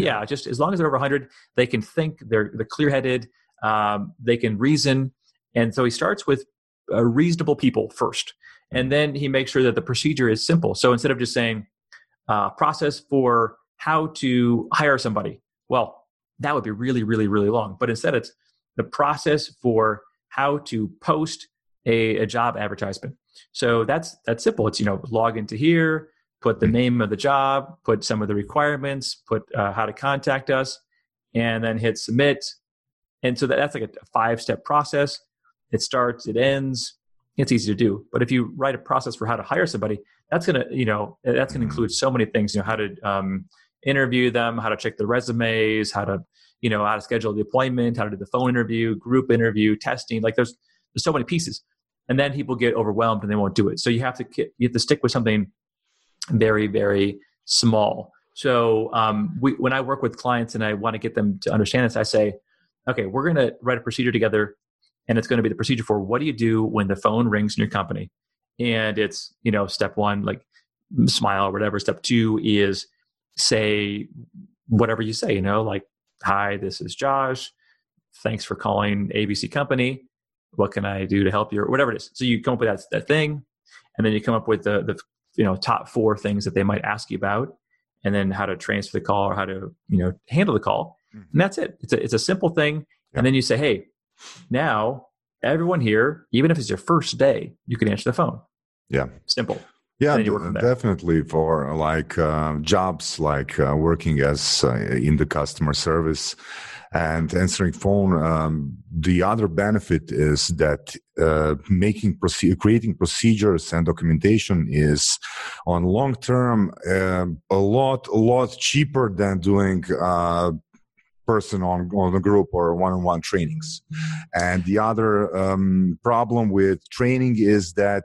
Yeah, just as long as they're over one hundred, they can think, they're, they're clear-headed, um, they can reason. And so he starts with uh, reasonable people first. And then he makes sure that the procedure is simple. So instead of just saying uh, process for how to hire somebody, well, that would be really, really, really long. But instead it's the process for how to post a, a job advertisement. So that's that's simple. It's, you know, log into here, put the name of the job, put some of the requirements, put uh, how to contact us, and then hit submit. And so that, that's like a five-step process. It starts, it ends. It's easy to do. But if you write a process for how to hire somebody, that's gonna, you know, that's gonna include so many things. You know, how to um, interview them, how to check their resumes, how to, you know, how to schedule the appointment, how to do the phone interview, group interview, testing. Like there's there's so many pieces. And then people get overwhelmed and they won't do it. So you have to you have to stick with something very, very small. So um, we, when I work with clients and I want to get them to understand this, I say, okay, we're going to write a procedure together, and it's going to be the procedure for what do you do when the phone rings in your company? And it's, you know, step one, like smile or whatever. Step two is say whatever you say, you know, like, hi, this is Josh. Thanks for calling A B C Company. What can I do to help you? Or whatever it is. So you come up with that, that thing, and then you come up with the, the you know, top four things that they might ask you about, and then how to transfer the call or how to, you know, handle the call. And that's it. It's a, it's a simple thing. Yeah. And then you say, hey, now everyone here, even if it's your first day, you can answer the phone. Yeah. Simple. Yeah, definitely for like uh, jobs like uh, working as uh, in the customer service and answering phone. Um, the other benefit is that uh, making proce- creating procedures and documentation is on long term uh, a lot a lot cheaper than doing Uh, person on, on a group or one-on-one trainings. And the other um, problem with training is that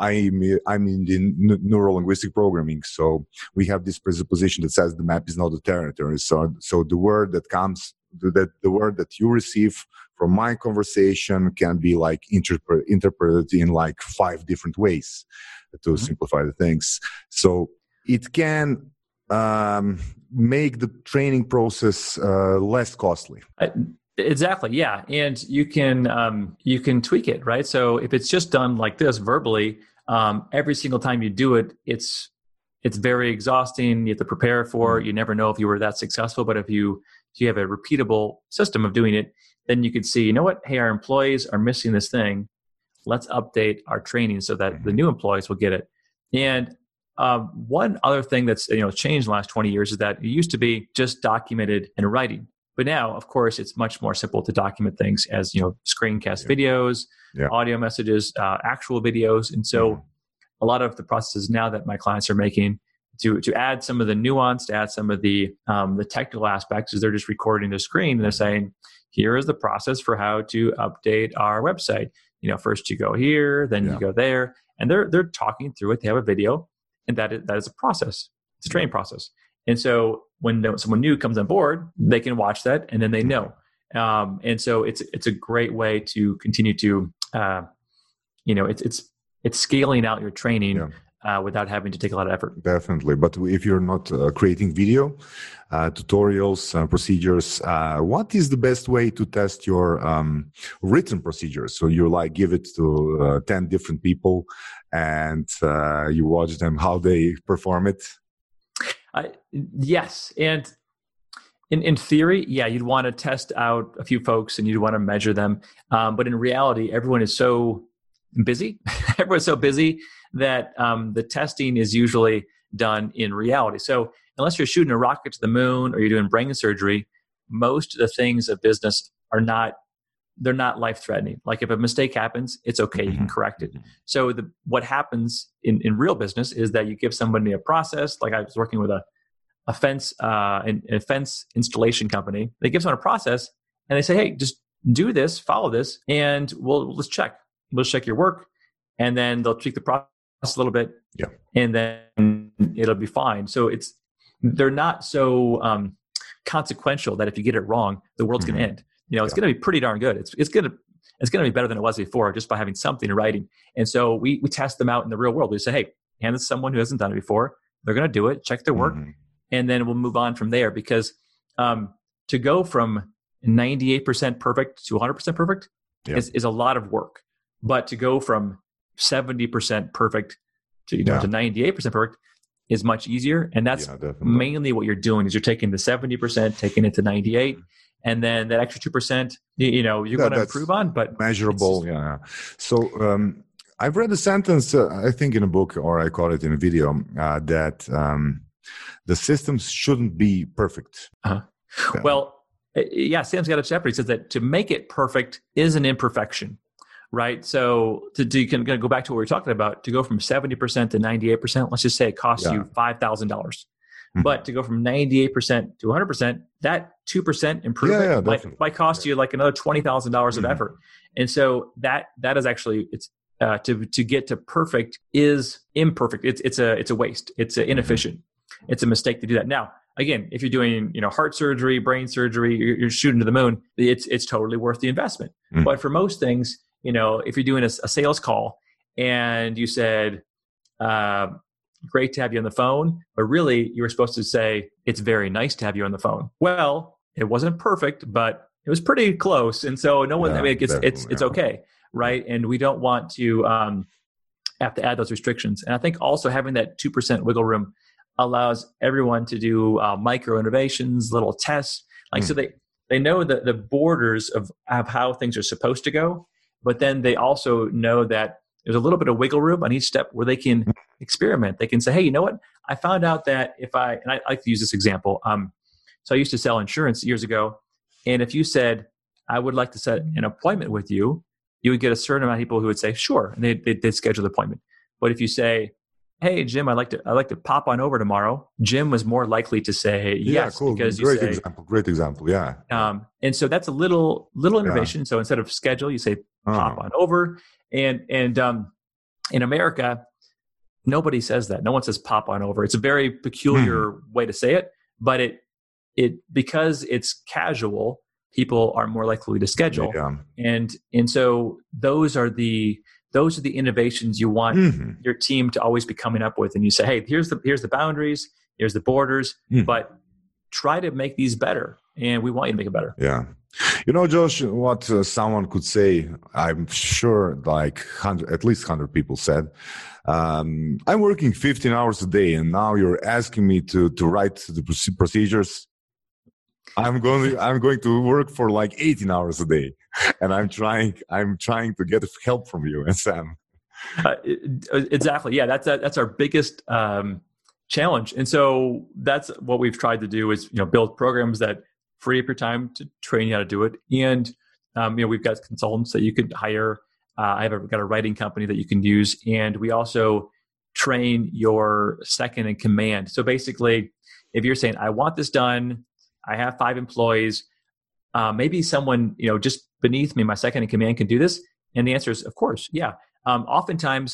I'm, I'm in the neuro-linguistic programming. So we have this presupposition that says the map is not the territory. So, so the word that comes, that the word that you receive from my conversation can be like interpre- interpreted in like five different ways to mm-hmm. simplify the things. So it can um make the training process uh less costly. I, exactly yeah and you can um you can tweak it, right? So if it's just done like this verbally, um every single time you do it, it's it's very exhausting. You have to prepare for it. You never know if you were that successful. But if you if you have a repeatable system of doing it, then you can see, you know what, hey, our employees are missing this thing. Let's update our training so that the new employees will get it. And Um, one other thing that's you know changed in the last twenty years is that it used to be just documented in writing. But now, of course, it's much more simple to document things as you know screencast yeah. videos, yeah. audio messages, uh, actual videos. And so yeah. a lot of the processes now that my clients are making to to add some of the nuance, to add some of the um, the technical aspects, is they're just recording their screen and they're saying, here is the process for how to update our website. You know, first you go here, then yeah. you go there. And they're they're talking through it. They have a video. And that is, that is a process. It's a training process. And so when someone new comes on board, they can watch that and then they know. Um, and so it's it's a great way to continue to, uh, you know, it's it's it's scaling out your training yeah. uh, without having to take a lot of effort. Definitely. But if you're not uh, creating video, uh, tutorials, uh, procedures, uh, what is the best way to test your um, written procedures? So you like give it to uh, ten different people and uh, you watch them, how they perform it? Uh, yes. And in, in theory, yeah, you'd want to test out a few folks and you'd want to measure them. Um, but in reality, everyone is so busy. Everyone's so busy that um, the testing is usually done in reality. So unless you're shooting a rocket to the moon or you're doing brain surgery, most of the things of business are not they're not life-threatening. Like if a mistake happens, it's okay. You can correct it. So the, what happens in, in real business is that you give somebody a process. Like I was working with a, a fence, uh, an, a fence installation company. They give someone a process and they say, hey, just do this, follow this, and we'll let's check. We'll check your work. And then they'll tweak the process a little bit yeah. and then it'll be fine. So it's, they're not so um, consequential that if you get it wrong, the world's mm-hmm. going to end. You know, it's yeah. going to be pretty darn good. It's it's going to it's going to be better than it was before just by having something in writing. And so we we test them out in the real world. We say, hey, hand this to someone who hasn't done it before. They're going to do it, check their work, mm-hmm. and then we'll move on from there. Because um, to go from ninety-eight percent perfect to one hundred percent perfect yeah. is, is a lot of work. But to go from seventy percent perfect to you know yeah. to ninety-eight percent perfect is much easier. And that's yeah, mainly what you're doing is you're taking the seventy percent, taking it to ninety-eight. And then that extra two percent, you know, you're yeah, going to improve on, but measurable. Just, yeah. So um, I've read a sentence, uh, I think in a book, or I caught it in a video, uh, that um, the systems shouldn't be perfect. Uh-huh. So. Well, yeah, Sam's got a chapter. He says that to make it perfect is an imperfection, right? So to, to you can go back to what we were talking about, to go from seventy percent to ninety-eight percent, let's just say it costs yeah. you five thousand dollars. But to go from ninety-eight percent to one hundred percent, that two percent improvement yeah, yeah, might, might cost you like another twenty thousand dollars of mm-hmm. effort. And so that that is actually, it's uh, to to get to perfect is imperfect. It's it's a it's a waste. It's a inefficient. Mm-hmm. It's a mistake to do that. Now, again, if you're doing you know heart surgery, brain surgery, you're, you're shooting to the moon, it's it's totally worth the investment. Mm-hmm. But for most things, you know, if you're doing a, a sales call and you said, uh, great to have you on the phone, but really you were supposed to say, it's very nice to have you on the phone. Well, it wasn't perfect, but it was pretty close. And so no one, yeah, I mean, it's, it's, yeah. it's okay. Right. And we don't want to um, have to add those restrictions. And I think also having that two percent wiggle room allows everyone to do uh, micro innovations, little tests. Like, mm. so they, they know the, the borders of, of how things are supposed to go, but then they also know that there's a little bit of wiggle room on each step where they can experiment. They can say, hey, you know what? I found out that if I, and I like to use this example. Um, so I used to sell insurance years ago. And if you said, I would like to set an appointment with you, you would get a certain amount of people who would say, sure. And they'd, they'd, they'd schedule the appointment. But if you say, hey, Jim, I'd like to, I'd like to pop on over tomorrow, Jim was more likely to say yes. Yeah, cool. Because Great you say, example. Great example. Yeah. Um, and so that's a little, little innovation. Yeah. So instead of schedule, you say pop oh. on over. And, and um, in America, nobody says that. No one says pop on over. It's a very peculiar hmm. way to say it, but it, it, because it's casual, people are more likely to schedule. Yeah. And, and so those are the, Those are the innovations you want mm-hmm. your team to always be coming up with. And you say, hey, here's the here's the boundaries, here's the borders, mm. but try to make these better. And we want you to make it better. Yeah. You know, Josh, what uh, someone could say, I'm sure like at least one hundred people said, um, I'm working fifteen hours a day and now you're asking me to to write the procedures. I'm going to, I'm going to work for like eighteen hours a day, and I'm trying I'm trying to get help from you and Sam. Uh, exactly. Yeah, that's a, that's our biggest um, challenge, and so that's what we've tried to do is you know build programs that free up your time to train you how to do it, and um, you know we've got consultants that you could hire. Uh, I've got a writing company that you can use, and we also train your second in command. So basically, if you're saying I want this done. I have five employees. Uh, maybe someone, you know, just beneath me, my second in command can do this. And the answer is, of course, yeah. Um, oftentimes,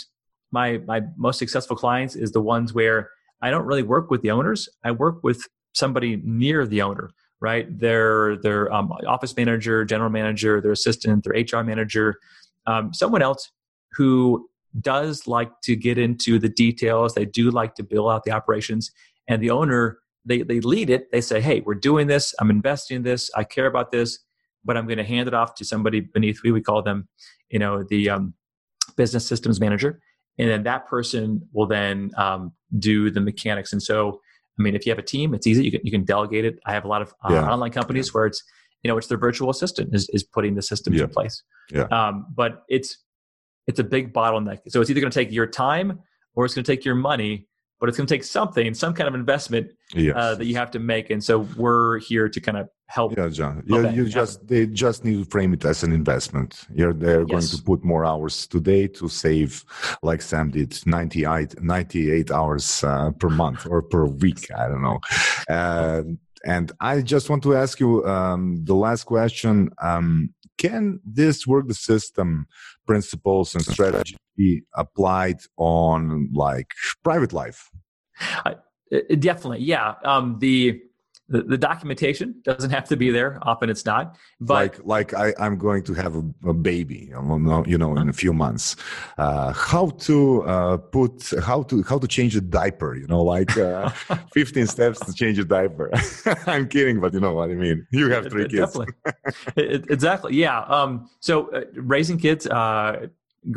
my my most successful clients is the ones where I don't really work with the owners. I work with somebody near the owner, right? Their their um, office manager, general manager, their assistant, their H R manager, um, someone else who does like to get into the details. They do like to build out the operations, and the owner. They they lead it. They say, hey, we're doing this. I'm investing in this. I care about this, but I'm going to hand it off to somebody beneath me. We call them, you know, the um, business systems manager. And then that person will then um, do the mechanics. And so, I mean, if you have a team, it's easy. You can, you can delegate it. I have a lot of uh, yeah. online companies yeah. where it's, you know, it's their virtual assistant is, is putting the systems yeah. in place. Yeah. Um, but it's it's a big bottleneck. So it's either going to take your time or it's going to take your money. But it's going to take something, some kind of investment yes. uh, that you have to make, and so we're here to kind of help. Yeah, John. Yeah, you just they just need to frame it as an investment. You're they're yes. going to put more hours today to save, like Sam did, ninety-eight hours uh, per month or per week. I don't know. Uh, and I just want to ask you um, the last question: um, can this work the system principles and strategy? Be applied on like private life? Uh, definitely, yeah. Um, the, the the documentation doesn't have to be there. Often it's not. But like like I, I'm going to have a, a baby, you know, in a few months. Uh, how to uh, put how to how to change a diaper? You know, like uh, fifteen steps to change a diaper. I'm kidding, but you know what I mean. You have three kids. Definitely. it, exactly. Yeah. Um, so uh, raising kids. Uh,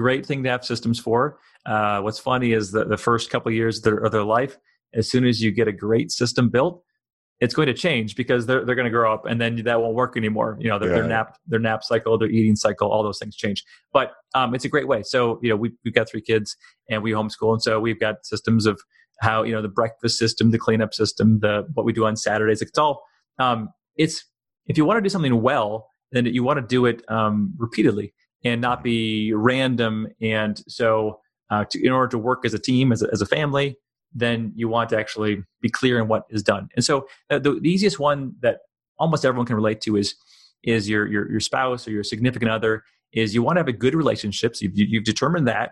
Great thing to have systems for. Uh, what's funny is the, the first couple of years of their, of their life, as soon as you get a great system built, it's going to change because they're they're going to grow up and then that won't work anymore. You know, their, yeah. their nap their nap cycle, their eating cycle, all those things change. But um, it's a great way. So you know, we we've got three kids and we homeschool, and so we've got systems of how you know the breakfast system, the cleanup system, the what we do on Saturdays. It's all um, it's if you want to do something well, then you want to do it um, repeatedly. And not be random. And so uh, to, in order to work as a team, as a, as a family, then you want to actually be clear in what is done. And so uh, the, the easiest one that almost everyone can relate to is is your your, your spouse or your significant other is you want to have a good relationship. So you've, you've determined that.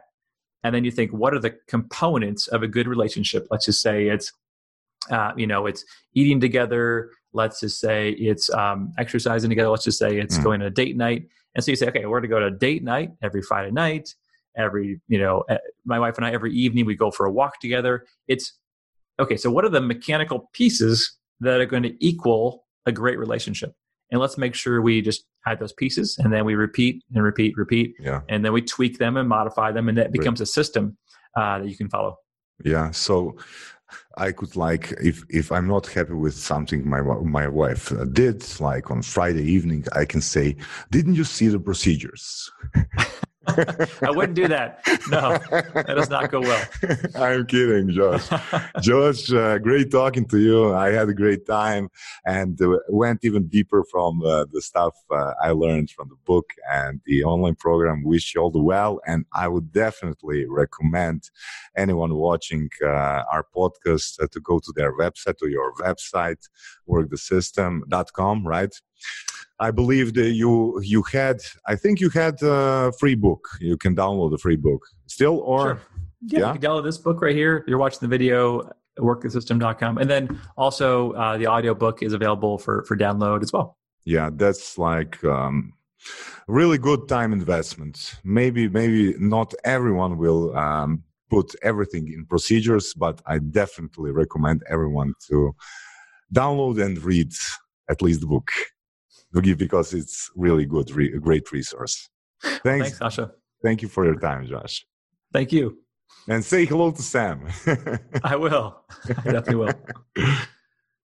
And then you think, what are the components of a good relationship? Let's just say it's, uh, you know, it's eating together. Let's just say it's um, exercising together. Let's just say it's mm. going on a date night. And so you say, okay, we're going to go to date night every Friday night, every, you know, my wife and I, every evening we go for a walk together. It's, okay, so what are the mechanical pieces that are going to equal a great relationship? And let's make sure we just add those pieces and then we repeat and repeat, repeat. Yeah. And then we tweak them and modify them. And that becomes a system uh, that you can follow. Yeah. So I could like, if, if I'm not happy with something my my wife did, like on Friday evening, I can say, didn't you see the procedures? I wouldn't do that. No, that does not go well. I'm kidding, Josh. Josh, uh, great talking to you. I had a great time and uh, went even deeper from uh, the stuff uh, I learned from the book and the online program. Wish you all the well. And I would definitely recommend anyone watching uh, our podcast uh, to go to their website, to your website, work the system dot com, right? I believe that you you had, I think you had a free book. You can download the free book still, or sure. yeah, yeah, you can download this book right here. You're watching the video, work the system dot com, and then also uh, the audio book is available for for download as well. Yeah, that's like um, really good time investment. Maybe maybe not everyone will um, put everything in procedures, but I definitely recommend everyone to download and read at least the book. Because it's really good, re- great resource. Thanks. Well, thanks, Sasha. Thank you for your time, Josh. Thank you. And say hello to Sam. I will. I definitely will.